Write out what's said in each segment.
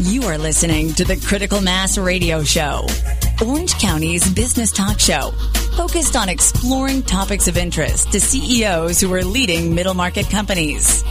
You are listening to the Critical Mass Radio Show, Orange County's business talk show, focused on exploring topics of interest to CEOs who are leading middle market companies.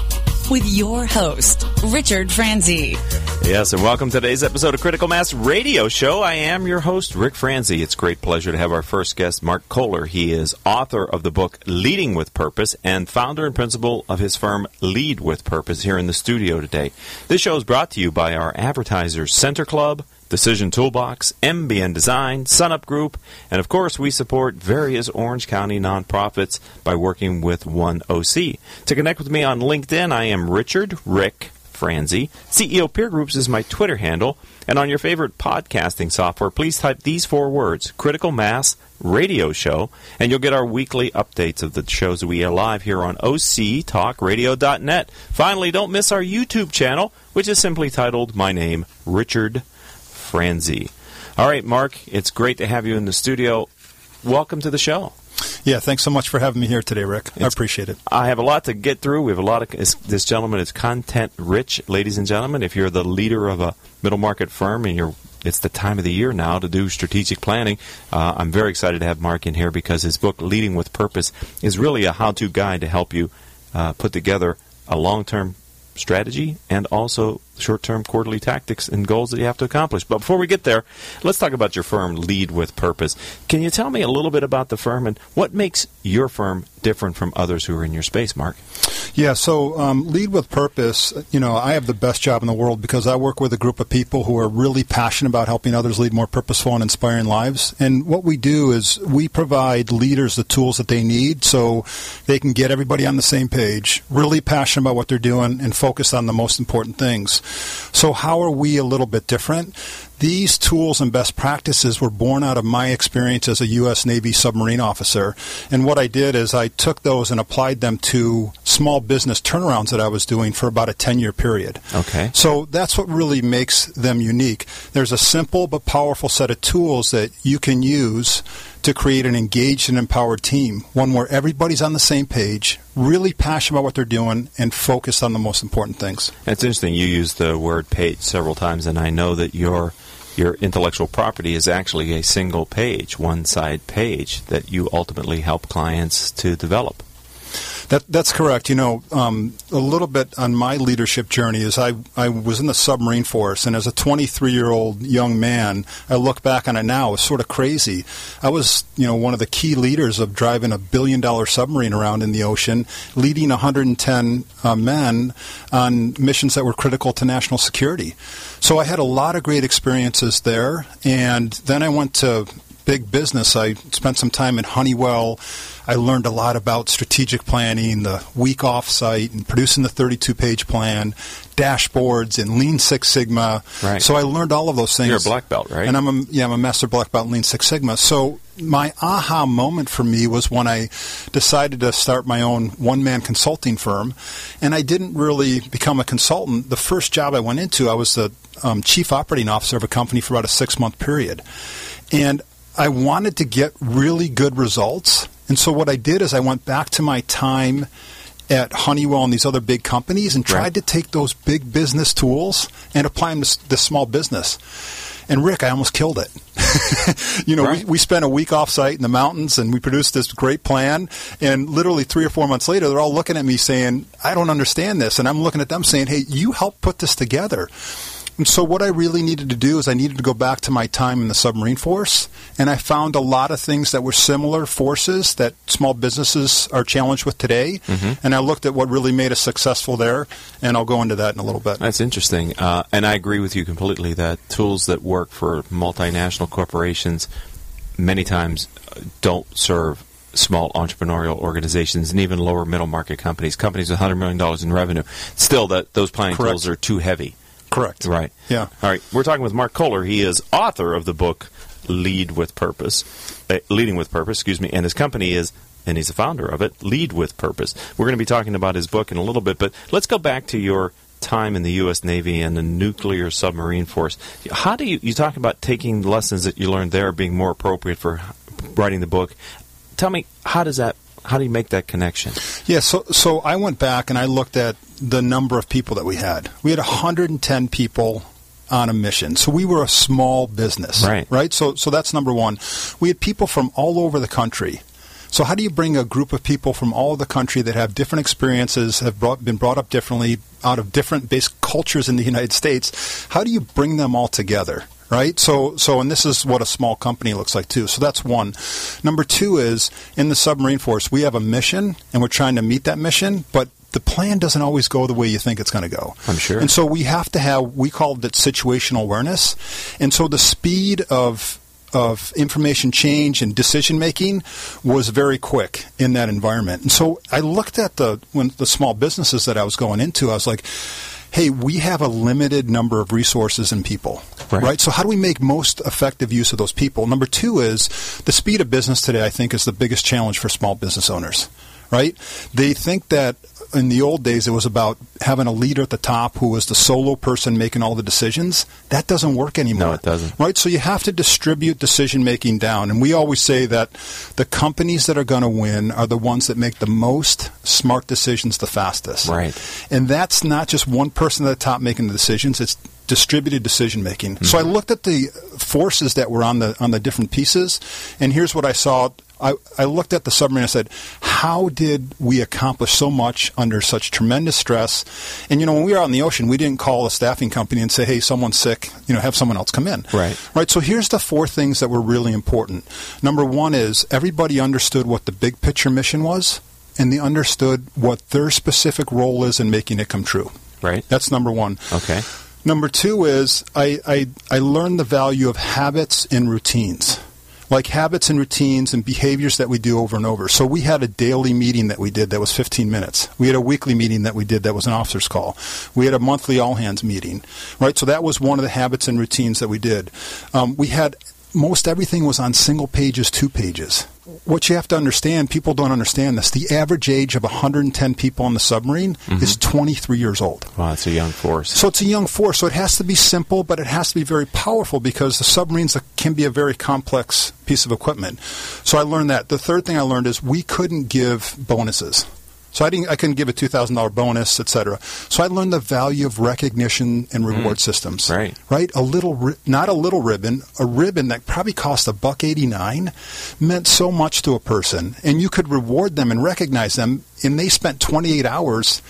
With your host, Richard Franzi. Yes, and welcome to today's episode of Critical Mass Radio Show. I am your host, Rick Franzi. It's a great pleasure to have our first guest, Mark Kohler. He is author of the book, Leading with Purpose, and founder and principal of his firm, Lead with Purpose, here in the studio today. This show is brought to you by our advertisers, Center Club, Decision Toolbox, MBN Design, Sunup Group, and of course we support various Orange County nonprofits by working with One OC. To connect with me on LinkedIn, I am Richard Rick Franzi. CEO Peer Groups is my Twitter handle, and on your favorite podcasting software, please type these four words, Critical Mass Radio Show, and you'll get our weekly updates of the shows we are live here on octalkradio.net. Finally, don't miss our YouTube channel, which is simply titled My Name, Richard Franzi. All right, Mark, it's great to have you in the studio. Welcome to the show. Yeah, thanks so much for having me here today, Rick. I appreciate it. I have a lot to get through. We have a lot of this gentleman is content rich, ladies and gentlemen. If you're the leader of a middle market firm and it's the time of the year now to do strategic planning, I'm very excited to have Mark in here because his book, Leading with Purpose, is really a how-to guide to help you put together a long-term strategy and also short-term quarterly tactics and goals that you have to accomplish. But before we get there, let's talk about your firm, Lead with Purpose. Can you tell me a little bit about the firm and what makes your firm different from others who are in your space, Mark? Yeah, so Lead with Purpose, you know, I have the best job in the world because I work with a group of people who are really passionate about helping others lead more purposeful and inspiring lives. And what we do is we provide leaders the tools that they need so they can get everybody on the same page, really passionate about what they're doing, and focus on the most important things. So how are we a little bit different? These tools and best practices were born out of my experience as a U.S. Navy submarine officer. And what I did is I took those and applied them to small business turnarounds that I was doing for about a 10-year period. Okay. So that's what really makes them unique. There's a simple but powerful set of tools that you can use to create an engaged and empowered team, one where everybody's on the same page, really passionate about what they're doing, and focused on the most important things. That's interesting. You used the word page several times, and I know that your intellectual property is actually a single page, one-side page, that you ultimately help clients to develop. That's correct. You know, a little bit on my leadership journey is I was in the submarine force, and as a 23-year-old young man, I look back on it now, it's sort of crazy. I was, you know, one of the key leaders of driving a billion-dollar submarine around in the ocean, leading 110 men on missions that were critical to national security. So I had a lot of great experiences there, and then I went to big business. I spent some time in Honeywell. I learned a lot about strategic planning, the week off-site, and producing the 32-page plan, dashboards, and Lean Six Sigma. Right. So I learned all of those things. You're a black belt, right? And I'm a master black belt in Lean Six Sigma. So my aha moment for me was when I decided to start my own one-man consulting firm, and I didn't really become a consultant. The first job I went into, I was the chief operating officer of a company for about a 6-month period. And I wanted to get really good results. And so what I did is I went back to my time at Honeywell and these other big companies and tried to take those big business tools and apply them to the small business. And, Rick, I almost killed it. You know, we spent a week off-site in the mountains, and we produced this great plan. And literally 3 or 4 months later, they're all looking at me saying, I don't understand this. And I'm looking at them saying, hey, you helped put this together. And so what I really needed to do is I needed to go back to my time in the submarine force, and I found a lot of things that were similar forces that small businesses are challenged with today, and I looked at what really made us successful there, and I'll go into that in a little bit. That's interesting, and I agree with you completely that tools that work for multinational corporations many times don't serve small entrepreneurial organizations and even lower middle market companies, companies with $100 million in revenue. Still, those planning tools are too heavy. Correct. Right. Yeah. All right. We're talking with Mark Kohler. He is author of the book Leading with Purpose, and his company is, and he's the founder of it, Lead with Purpose. We're going to be talking about his book in a little bit, but let's go back to your time in the U.S. Navy and the nuclear submarine force. How do you talk about taking lessons that you learned there being more appropriate for writing the book? Tell me, how do you make that connection? Yeah, so I went back and I looked at the number of people that we had. We had 110 people on a mission. So we were a small business, right? So that's number one. We had people from all over the country. So how do you bring a group of people from all over the country that have different experiences, have been brought up differently, out of different based cultures in the United States? How do you bring them all together, right? So and this is what a small company looks like too. So that's one. Number two is, in the submarine force, we have a mission, and we're trying to meet that mission, but the plan doesn't always go the way you think it's going to go. I'm sure. And so we have to have, we call it situational awareness. And so the speed of information change and decision making was very quick in that environment. And so I looked at the small businesses that I was going into. I was like, hey, we have a limited number of resources and people, right? So how do we make most effective use of those people? Number two is the speed of business today, I think, is the biggest challenge for small business owners, right? They think that in the old days, it was about having a leader at the top who was the solo person making all the decisions. That doesn't work anymore. No, it doesn't. Right? So you have to distribute decision-making down. And we always say that the companies that are going to win are the ones that make the most smart decisions the fastest. Right. And that's not just one person at the top making the decisions. It's distributed decision-making. Mm-hmm. So I looked at the forces that were on the different pieces, and here's what I saw. I looked at the submarine and I said, how did we accomplish so much under such tremendous stress? And, when we were out in the ocean, we didn't call a staffing company and say, hey, someone's sick, have someone else come in. Right. So here's the four things that were really important. Number one is everybody understood what the big picture mission was, and they understood what their specific role is in making it come true. Right. That's number one. Okay. Number two is I learned the value of habits and routines. Like habits and routines and behaviors that we do over and over. So we had a daily meeting that we did that was 15 minutes. We had a weekly meeting that we did that was an officer's call. We had a monthly all-hands meeting, right? So that was one of the habits and routines that we did. We had most everything was on single pages, two pages. What you have to understand, people don't understand this. The average age of 110 people on the submarine is 23 years old. Wow, it's a young force. So it's a young force. So it has to be simple, but it has to be very powerful because the submarines can be a very complex piece of equipment. So I learned that. The third thing I learned is we couldn't give bonuses. So I couldn't give a $2,000 bonus, et cetera. So I learned the value of recognition and reward systems. Right? Not a little ribbon. A ribbon that probably cost $1.89 meant so much to a person, and you could reward them and recognize them. And they spent 28 hours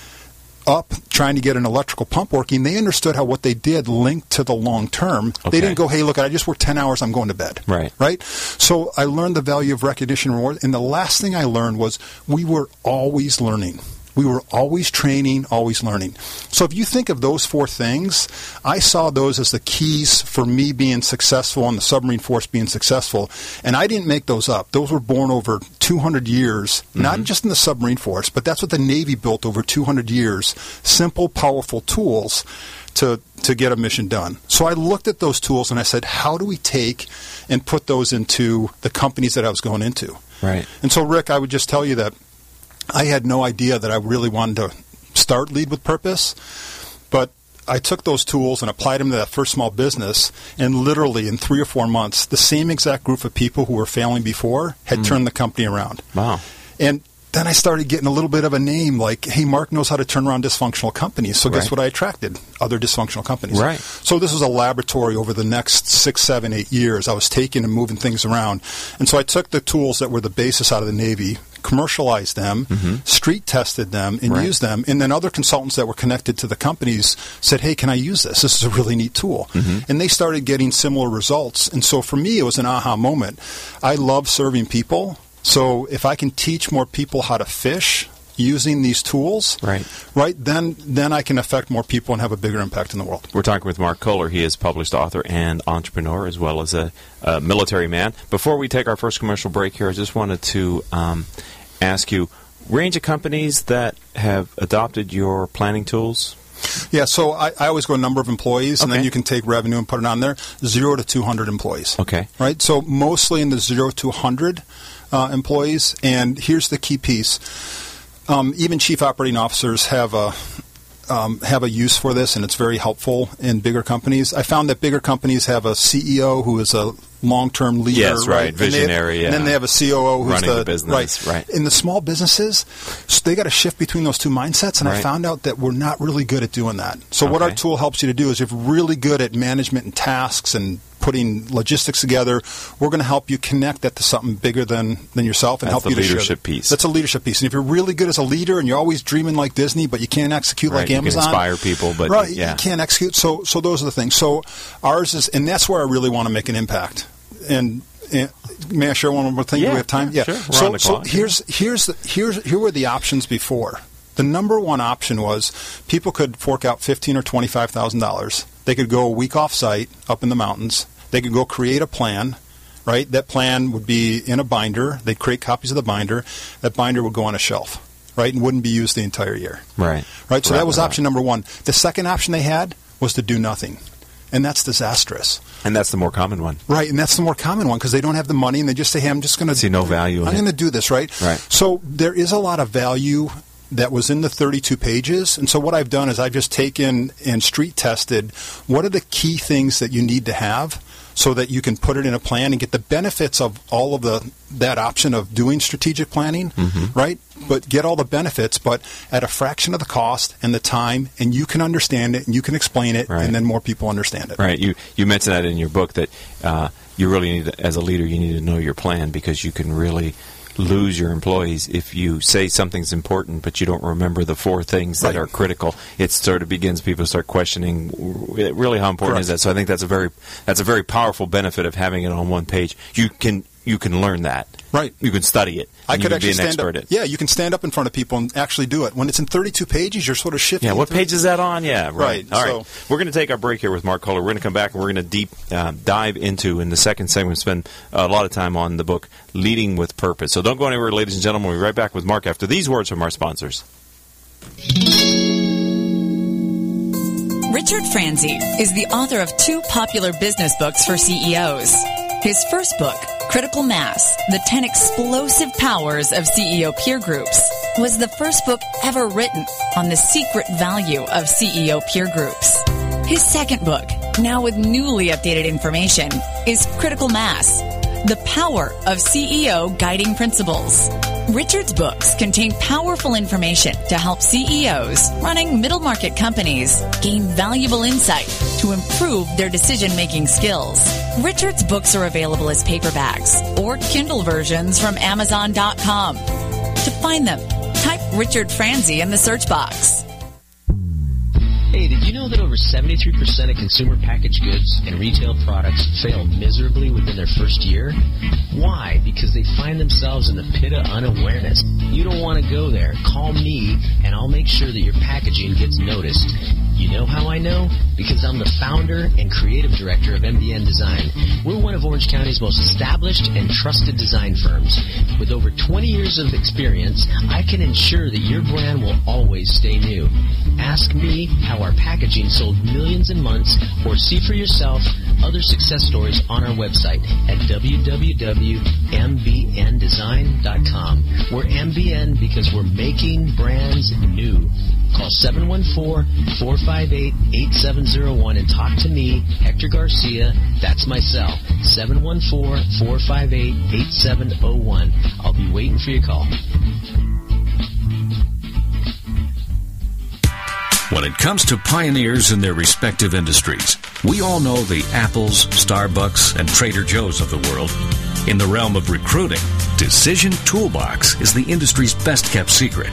up trying to get an electrical pump working. They understood how what they did linked to the long term. Okay. They didn't go, hey, look, I just worked 10 hours, I'm going to bed. Right? So I learned the value of recognition and reward. And the last thing I learned was we were always learning. We were always training, always learning. So if you think of those four things, I saw those as the keys for me being successful and the submarine force being successful. And I didn't make those up. Those were born over 200 years, not just in the submarine force, but that's what the Navy built over 200 years, simple, powerful tools to get a mission done. So I looked at those tools and I said, how do we take and put those into the companies that I was going into? Right. And so, Rick, I would just tell you that I had no idea that I really wanted to start Lead with Purpose, but I took those tools and applied them to that first small business, and literally in 3 or 4 months, the same exact group of people who were failing before had turned the company around. Wow. And then I started getting a little bit of a name like, hey, Mark knows how to turn around dysfunctional companies. So guess what I attracted? Other dysfunctional companies. Right. So this was a laboratory over the next 6, 7, 8 years. I was taking and moving things around. And so I took the tools that were the basis out of the Navy, commercialized them, street tested them, and used them. And then other consultants that were connected to the companies said, hey, can I use this? This is a really neat tool. And they started getting similar results. And so for me, it was an aha moment. I love serving people. So if I can teach more people how to fish using these tools, then I can affect more people and have a bigger impact in the world. We're talking with Mark Kohler. He is published author and entrepreneur as well as a military man. Before we take our first commercial break here, I just wanted to ask you, range of companies that have adopted your planning tools? Yeah, so I always go number of employees, and then you can take revenue and put it on there. 0 to 200 employees. Okay. Right? So mostly in the 0 to 100 employees, and here's the key piece. Even chief operating officers have a have a use for this, and it's very helpful in bigger companies. I found that bigger companies have a CEO who is a long-term leader. Yes, right. Visionary. And then they have a COO who's running the business. Right. In the small businesses, so they got to shift between those two mindsets, and I found out that we're not really good at doing that. So what our tool helps you to do is if you're really good at management and tasks and putting logistics together, we're going to help you connect that to something bigger than yourself and help you to share. That's a leadership piece. That's a leadership piece. And if you're really good as a leader and you're always dreaming like Disney, but you can't execute like Amazon. You can inspire people, but you can't execute. So those are the things. So ours is, and that's where I really want to make an impact. And may I share one more thing? Do we have time? Yeah. Sure. So here were the options before. The number one option was people could fork out $15,000 or $25,000. They could go a week off site up in the mountains. They could go create a plan, right? That plan would be in a binder. They'd create copies of the binder. That binder would go on a shelf, right, and wouldn't be used the entire year. Right. So that was option number one. The second option they had was to do nothing, and that's disastrous. And that's the more common one. Right, and that's the more common one because they don't have the money, and they just say, hey, I'm just going to see no value in it. I'm going to do this, right? Right. So there is a lot of value that was in the 32 pages. And so what I've done is I've just taken and street tested what are the key things that you need to have so that you can put it in a plan and get the benefits of all of that option of doing strategic planning, right? But get all the benefits, but at a fraction of the cost and the time, and you can understand it and you can explain it, and then more people understand it. Right. You mentioned that in your book that you really need to, as a leader, you need to know your plan because you can really lose your employees if you say something's important but you don't remember the four things that are critical. It sort of begins people start questioning really how important is that. So I think that's a very powerful benefit of having it on one page. You can learn that. Right. You can study it. I could actually stand up. Yeah, you can stand up in front of people and actually do it. When it's in 32 pages, you're sort of shifting. Yeah, what page is that on? Yeah, right. All right. We're going to take our break here with Mark Kohler. We're going to come back and we're going to deep dive into, in the second segment, spend a lot of time on the book, Leading with Purpose. So don't go anywhere, ladies and gentlemen. We'll be right back with Mark after these words from our sponsors. Richard Franzi is the author of two popular business books for CEOs. His first book, Critical Mass, The 10 Explosive Powers of CEO Peer Groups, was the first book ever written on the secret value of CEO peer groups. His second book, now with newly updated information, is Critical Mass, The Power of CEO Guiding Principles. Richard's books contain powerful information to help CEOs running middle-market companies gain valuable insight to improve their decision-making skills. Richard's books are available as paperbacks or Kindle versions from Amazon.com. To find them, type Richard Franzi in the search box. Hey, did you know that over 73% of consumer packaged goods and retail products fail miserably within their first year? Why? Because they find themselves in the pit of unawareness. You don't want to go there. Call me, and I'll make sure that your packaging gets noticed. You know how I know? Because I'm the founder and creative director of MBN Design. We're one of Orange County's most established and trusted design firms. With over 20 years of experience, I can ensure that your brand will always stay new. Ask me how our packaging sold millions in months, or see for yourself other success stories on our website at www.mbndesign.com. We're MBN because we're making brands new. Call 714-458-8701 and talk to me, Hector Garcia. That's my cell, 714-458-8701. I'll be waiting for your call. When it comes to pioneers in their respective industries, we all know the Apples, Starbucks, and Trader Joe's of the world. In the realm of recruiting, Decision Toolbox is the industry's best-kept secret,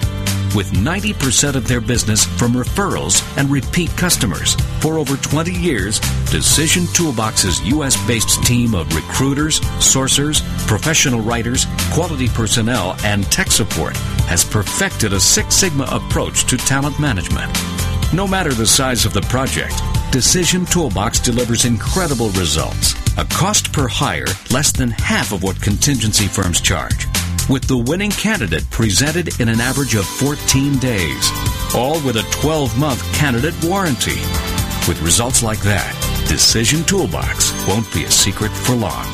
with 90% of their business from referrals and repeat customers. For over 20 years, Decision Toolbox's U.S.-based team of recruiters, sourcers, professional writers, quality personnel, and tech support has perfected a Six Sigma approach to talent management. No matter the size of the project, Decision Toolbox delivers incredible results. A cost per hire less than half of what contingency firms charge, with the winning candidate presented in an average of 14 days, all with a 12-month candidate warranty. With results like that, Decision Toolbox won't be a secret for long.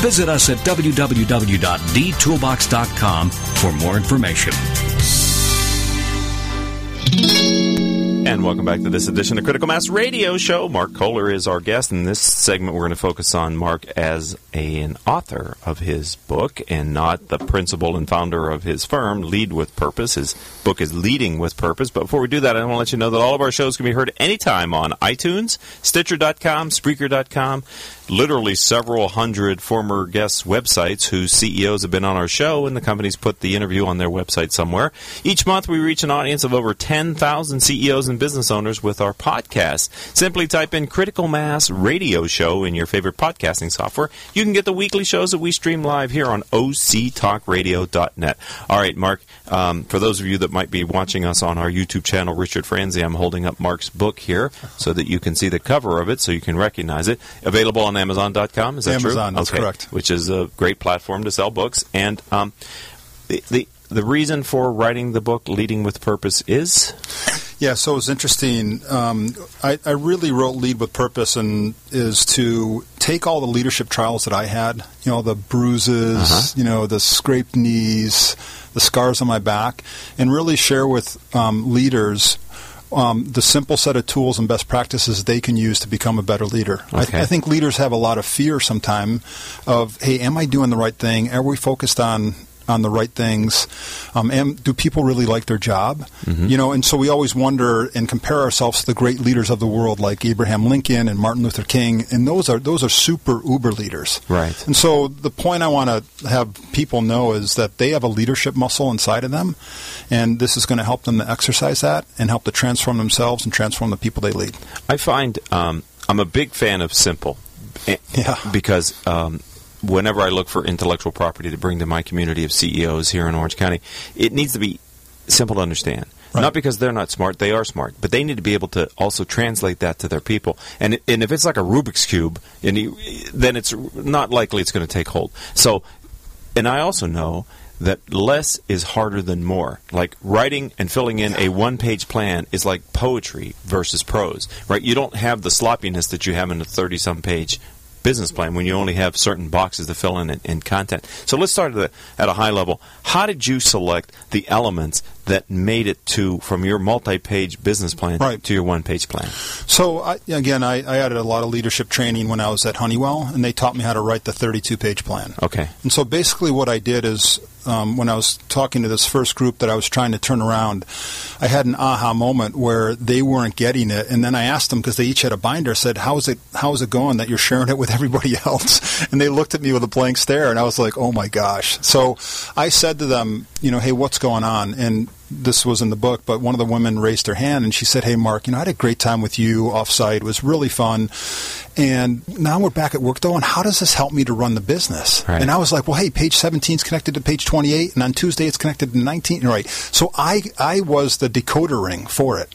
Visit us at www.dtoolbox.com for more information. And welcome back to this edition of Critical Mass Radio Show. Mark Kohler is our guest. In this segment, we're going to focus on Mark as an author of his book and not the principal and founder of his firm, Lead with Purpose. His book is Leading with Purpose. But before we do that, I want to let you know that all of our shows can be heard anytime on iTunes, Stitcher.com, Spreaker.com, literally several hundred former guests' websites whose CEOs have been on our show, and the companies put the interview on their website somewhere. Each month, we reach an audience of over 10,000 CEOs and business owners with our podcast. Simply type in Critical Mass Radio Show in your favorite podcasting software. You can get the weekly shows that we stream live here on octalkradio.net. All right, Mark, for those of you that might be watching us on our YouTube channel, Richard Franzi, I'm holding up Mark's book here so that you can see the cover of it, so you can recognize it. Available on Amazon.com, is that Amazon, true? Amazon, that's okay. Correct. Which is a great platform to sell books. And the reason for writing the book, Leading with Purpose, is? Yeah, so it was interesting. I really wrote Lead with Purpose and is to take all the leadership trials that I had, you know, the bruises, you know, the scraped knees, the scars on my back, and really share with leaders the simple set of tools and best practices they can use to become a better leader. Okay. I think leaders have a lot of fear sometimes of, hey, am I doing the right thing? Are we focused on the right things, and do people really like their job? You know, and so we always wonder and compare ourselves to the great leaders of the world, like Abraham Lincoln and Martin Luther King, and those are super uber leaders. Right. And so the point I want to have people know is that they have a leadership muscle inside of them, and this is going to help them to exercise that and help to transform themselves and transform the people they lead. I find I'm a big fan of simple, because whenever I look for intellectual property to bring to my community of CEOs here in Orange County, it needs to be simple to understand. Right. Not because they're not smart, they are smart, but they need to be able to also translate that to their people. And if it's like a Rubik's Cube, then it's not likely it's going to take hold. So, and I also know that less is harder than more. Like writing and filling in a one-page plan is like poetry versus prose, right? You don't have the sloppiness that you have in a 30-some page business plan when you only have certain boxes to fill in and content. So let's start at a high level. How did you select the elements that made it from your multi-page business plan to your one-page plan? So, I added a lot of leadership training when I was at Honeywell, and they taught me how to write the 32-page plan. Okay. And so basically what I did is when I was talking to this first group that I was trying to turn around, I had an aha moment where they weren't getting it, and then I asked them, because they each had a binder, said, how is it going that you're sharing it with everybody else? And they looked at me with a blank stare, and I was like, oh my gosh. So I said to them, you know, hey, what's going on? And this was in the book, but one of the women raised her hand and she said, hey, Mark, you know, I had a great time with you offsite. It was really fun. And now we're back at work, though, and how does this help me to run the business? Right. And I was like, well, hey, page 17 is connected to page 28, and on Tuesday it's connected to 19. Right. So I was the decoder ring for it.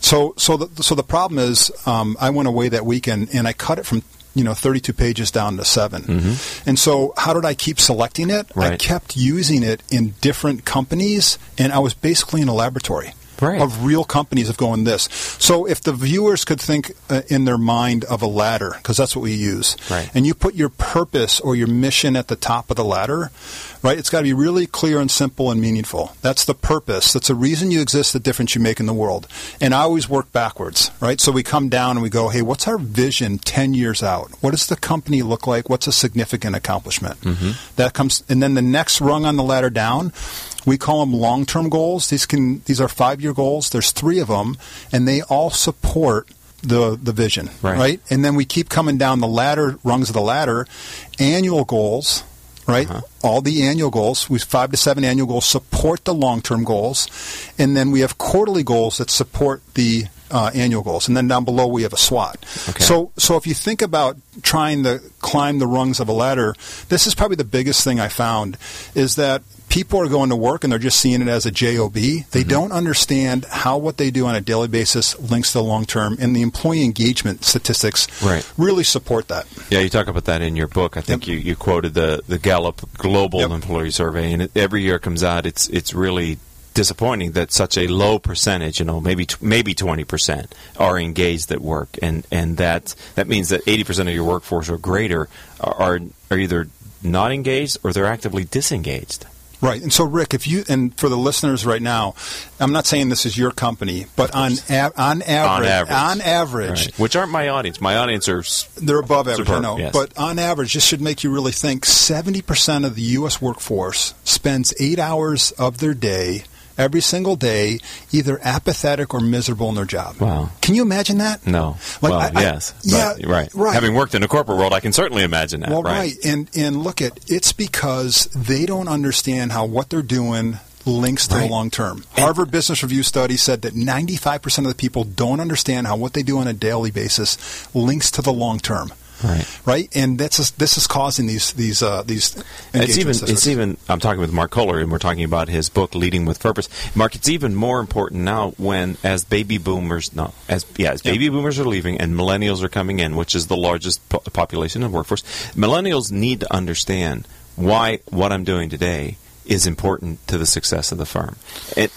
So the problem is I went away that weekend, and I cut it from 32 pages down to 7. And so how did I keep selecting it? Right. I kept using it in different companies, and I was basically in a laboratory of real companies of going this. So if the viewers could think in their mind of a ladder, because that's what we use, and you put your purpose or your mission at the top of the ladder, it's got to be really clear and simple and meaningful. That's the purpose. That's the reason you exist, the difference you make in the world. And I always work backwards, right? So we come down and we go, hey, what's our vision 10 years out? What does the company look like? What's a significant accomplishment? That comes, and then the next rung on the ladder down, we call them long-term goals. These are 5-year goals. There's 3 of them, and they all support the vision, right? And then we keep coming down the ladder, rungs of the ladder, annual goals, right? All the annual goals, we 5 to 7 annual goals support the long-term goals, and then we have quarterly goals that support the annual goals, and then down below we have a SWOT. Okay. So if you think about trying to climb the rungs of a ladder, this is probably the biggest thing I found is that people are going to work and they're just seeing it as a job. They don't understand how what they do on a daily basis links to the long term, and the employee engagement statistics really support that. Yeah, you talk about that in your book. I think you quoted the Gallup Global Employee Survey, and every year it comes out. It's really disappointing that such a low percentage, maybe 20% are engaged at work, and that means that 80% of your workforce or greater are either not engaged or they're actively disengaged. Right. And so, Rick, if you, and for the listeners right now, I'm not saying this is your company, but on average, right. Which aren't my audience. My audience are they're above average, superb, I know. Yes. But on average, this should make you really think. 70% of the U.S. workforce spends 8 hours of their day every single day, either apathetic or miserable in their job. Wow. Can you imagine that? No. Like, well, yes. Yeah, right. Having worked in a corporate world, I can certainly imagine that. Well, right. And look, it's because they don't understand how what they're doing links to the long term. Harvard Business Review study said that 95% of the people don't understand how what they do on a daily basis links to the long term. Right, and this is causing these. It's even. I'm talking with Mark Kohler, and we're talking about his book, Leading with Purpose. Mark, it's even more important now as baby boomers are leaving and millennials are coming in, which is the largest population of workforce. Millennials need to understand why what I'm doing today is important to the success of the firm.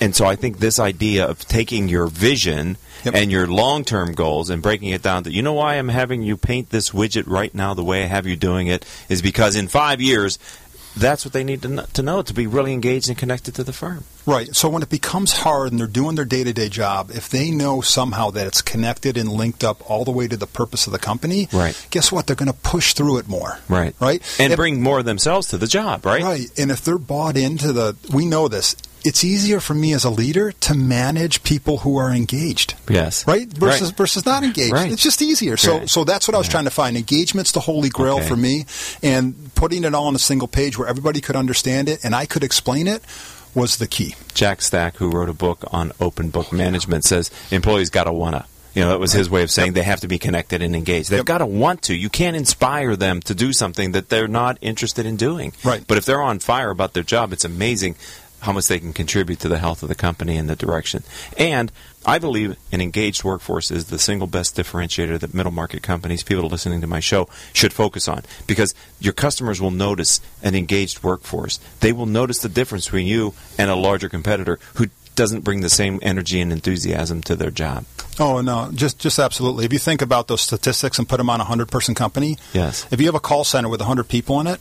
And so I think this idea of taking your vision and your long-term goals and breaking it down to, you know why I'm having you paint this widget right now the way I have you doing it is because in 5 years, that's what they need to know to be really engaged and connected to the firm. Right. So when it becomes hard and they're doing their day-to-day job, if they know somehow that it's connected and linked up all the way to the purpose of the company, guess what? They're going to push through it more. Right. And bring more of themselves to the job, right? Right. And if they're bought into we know this. It's easier for me as a leader to manage people who are engaged. Yes. Right? Versus not engaged. Right. It's just easier. So that's what I was trying to find. Engagement's the holy grail for me. And putting it all on a single page where everybody could understand it and I could explain it was the key. Jack Stack, who wrote a book on open book management, says employees got to want to. You know, that was his way of saying they have to be connected and engaged. They've got to want to. You can't inspire them to do something that they're not interested in doing. Right. But if they're on fire about their job, it's amazing how much they can contribute to the health of the company and the direction. And I believe an engaged workforce is the single best differentiator that middle market companies, people listening to my show, should focus on. Because your customers will notice an engaged workforce. They will notice the difference between you and a larger competitor who doesn't bring the same energy and enthusiasm to their job. Oh, no, just absolutely. If you think about those statistics and put them on a 100-person company, yes. If you have a call center with 100 people in it,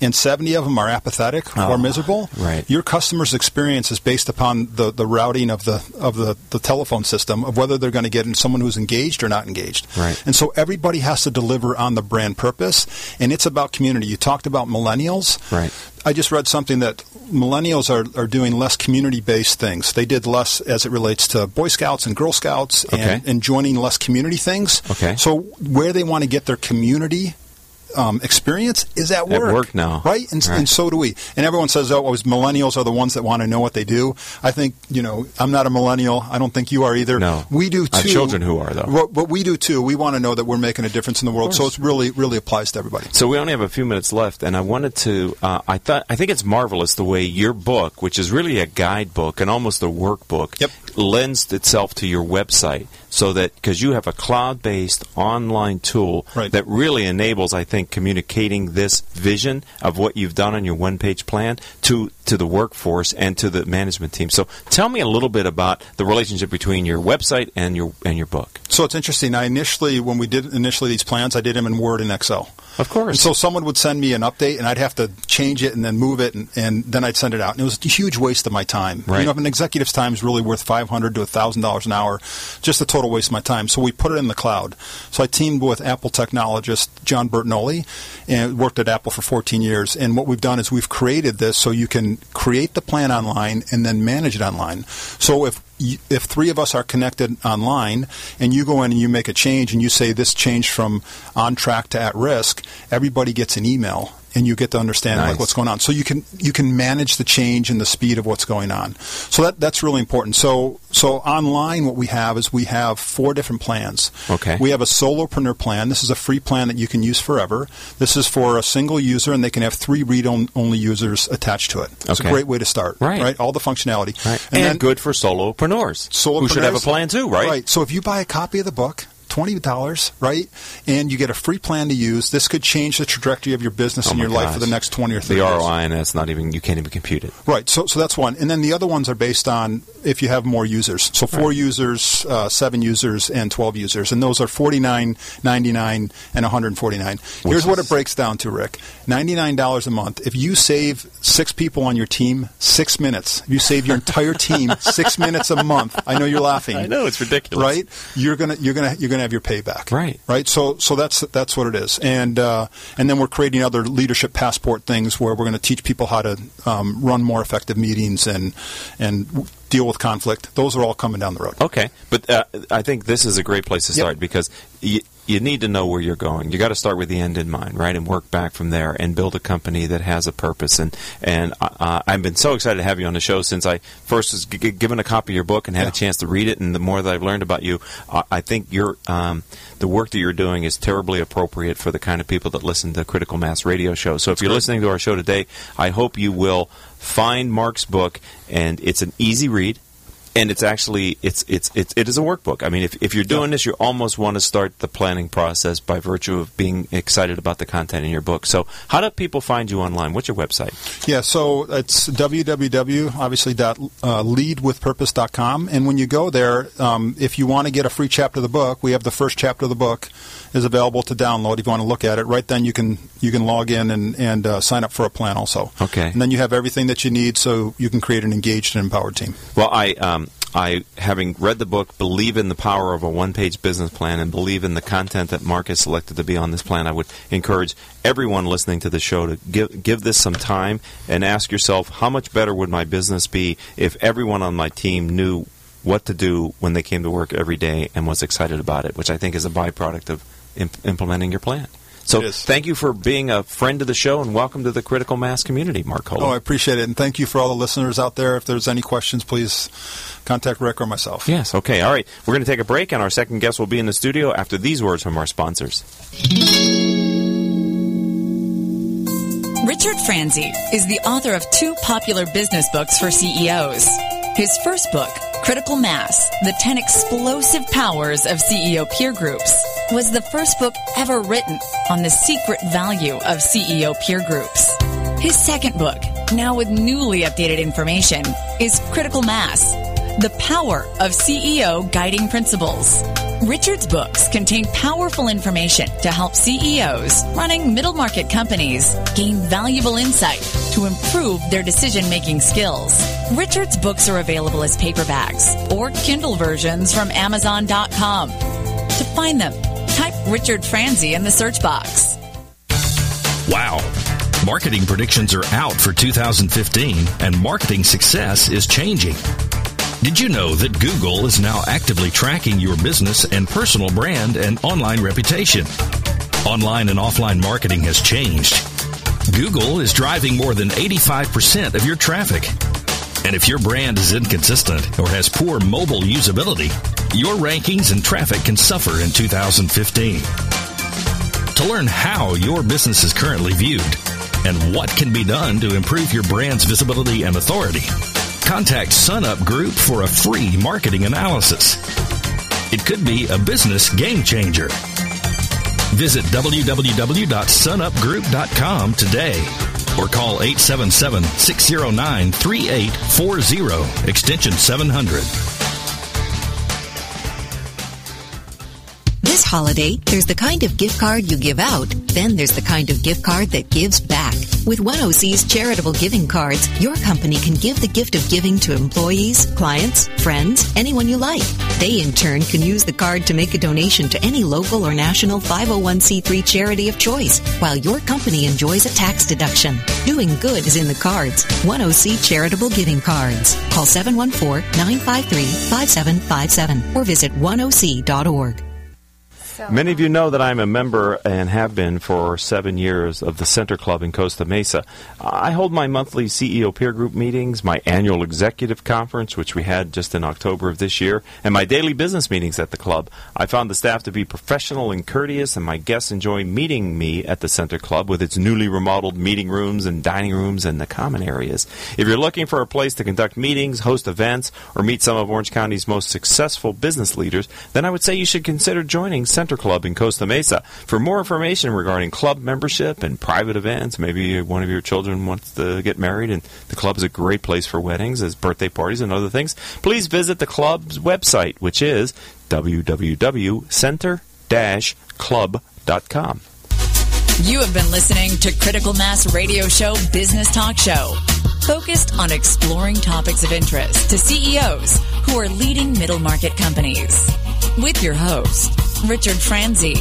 and 70 of them are apathetic or miserable, your customer's experience is based upon the routing of the telephone system of whether they're going to get in someone who's engaged or not engaged. Right. And so everybody has to deliver on the brand purpose, and it's about community. You talked about millennials. Right. I just read something that millennials are doing less community-based things. They did less as it relates to Boy Scouts and Girl Scouts and joining less community things. Okay. So where they want to get their community experience is at work. At work now. Right? And so do we. And everyone says, millennials are the ones that want to know what they do. I think, I'm not a millennial. I don't think you are either. No. We do too. Our children who are, though. But we do too. We want to know that we're making a difference in the world. So it really, really applies to everybody. So we only have a few minutes left, and I wanted to, I think it's marvelous the way your book, which is really a guidebook and almost a workbook, lends itself to your website. So that, because you have a cloud-based online tool that really enables, I think, communicating this vision of what you've done on your one-page plan to the workforce and to the management team. So tell me a little bit about the relationship between your website and your book. So it's interesting. I when we did these plans, I did them in Word and Excel. Of course. And so someone would send me an update, and I'd have to change it and then move it, and then I'd send it out. And it was a huge waste of my time. Right. If an executive's time is really worth $500 to $1,000 an hour, just the total waste of my time. So we put it in the cloud. So I teamed with Apple technologist John Bertinoli and worked at Apple for 14 years. And what we've done is we've created this so you can create the plan online and then manage it online. So if three of us are connected online and you go in and you make a change and you say this changed from on track to at risk, everybody gets an email. And you get to understand what's going on. So you can manage the change and the speed of what's going on. So that's really important. So online what we have is we have four different plans. Okay. We have a solopreneur plan. This is a free plan that you can use forever. This is for a single user, and they can have three read-only users attached to it. It's a great way to start. Right? All the functionality. Right. And then, good for solopreneurs. Who should have a plan too, right? Right. So if you buy a copy of the book, $20, right? And you get a free plan to use. This could change the trajectory of your business and your life for the next 20 or 30 years. The ROI, and that's not even, you can't even compute it. Right. So that's one. And then the other ones are based on if you have more users. So 4 right. users, 7 users, and 12 users. And those are $49, $99, and $149. Here's what it breaks down to, Rick. $99 a month. If you save 6 people on your team 6 minutes, if you save your entire team 6 minutes a month, I know you're laughing. I know, it's ridiculous. Right? You're gonna have your payback. Right. Right. So that's what it is. And then we're creating other leadership passport things where we're going to teach people how to run more effective meetings and deal with conflict. Those are all coming down the road. Okay, but I think this is a great place to start, because you need to know where you're going. You got to start with the end in mind, right, and work back from there and build a company that has a purpose. And I've been so excited to have you on the show since I first was given a copy of your book and had a chance to read it. And the more that I've learned about you, I think the work that you're doing is terribly appropriate for the kind of people that listen to Critical Mass Radio Show. So if you're listening to our show today, I hope you will find Mark's book, and it's an easy read. And it's actually it is a workbook. I mean, if you're doing this, you almost want to start the planning process by virtue of being excited about the content in your book. So, how do people find you online? What's your website? Yeah, so it's www.leadwithpurpose.com. And when you go there, if you want to get a free chapter of the book, we have the first chapter of the book is available to download. If you want to look at it, right then you can log in and sign up for a plan also. Okay. And then you have everything that you need, so you can create an engaged and empowered team. Well, I, having read the book, believe in the power of a one-page business plan and believe in the content that Mark has selected to be on this plan. I would encourage everyone listening to the show to give this some time and ask yourself, how much better would my business be if everyone on my team knew what to do when they came to work every day and was excited about it, which I think is a byproduct of implementing your plan. So thank you for being a friend of the show, and welcome to the Critical Mass community, Mark Kohler. Oh, I appreciate it, and thank you for all the listeners out there. If there's any questions, please contact Rick or myself. Yes, okay, all right. We're going to take a break, and our second guest will be in the studio after these words from our sponsors. Richard Franzi is the author of 2 popular business books for CEOs. His first book, Critical Mass, The 10 Explosive Powers of CEO Peer Groups, was the first book ever written on the secret value of CEO peer groups. His second book, now with newly updated information, is Critical Mass, The Power of CEO Guiding Principles. Richard's books contain powerful information to help CEOs running middle-market companies gain valuable insight to improve their decision-making skills. Richard's books are available as paperbacks or Kindle versions from Amazon.com. To find them, type Richard Franzi in the search box. Wow. Marketing predictions are out for 2015, and marketing success is changing. Did you know that Google is now actively tracking your business and personal brand and online reputation? Online and offline marketing has changed. Google is driving more than 85% of your traffic. And if your brand is inconsistent or has poor mobile usability, your rankings and traffic can suffer in 2015. To learn how your business is currently viewed and what can be done to improve your brand's visibility and authority, contact Sunup Group for a free marketing analysis. It could be a business game changer. Visit www.sunupgroup.com today or call 877-609-3840, extension 700. This holiday, there's the kind of gift card you give out, then there's the kind of gift card that gives back. With One OC's charitable giving cards, your company can give the gift of giving to employees, clients, friends, anyone you like. They, in turn, can use the card to make a donation to any local or national 501c3 charity of choice, while your company enjoys a tax deduction. Doing good is in the cards. One OC charitable giving cards. Call 714-953-5757 or visit oneoc.org. Many of you know that I'm a member and have been for 7 years of the Center Club in Costa Mesa. I hold my monthly CEO peer group meetings, my annual executive conference, which we had just in October of this year, and my daily business meetings at the club. I found the staff to be professional and courteous, and my guests enjoy meeting me at the Center Club with its newly remodeled meeting rooms and dining rooms and the common areas. If you're looking for a place to conduct meetings, host events, or meet some of Orange County's most successful business leaders, then I would say you should consider joining Center Club in Costa Mesa. For more information regarding club membership and private events, maybe one of your children wants to get married, and the club is a great place for weddings, as birthday parties and other things, please visit the club's website, which is www.center-club.com. You have been listening to Critical Mass Radio Show Business Talk Show, focused on exploring topics of interest to CEOs who are leading middle market companies. With your host, Richard Franzi.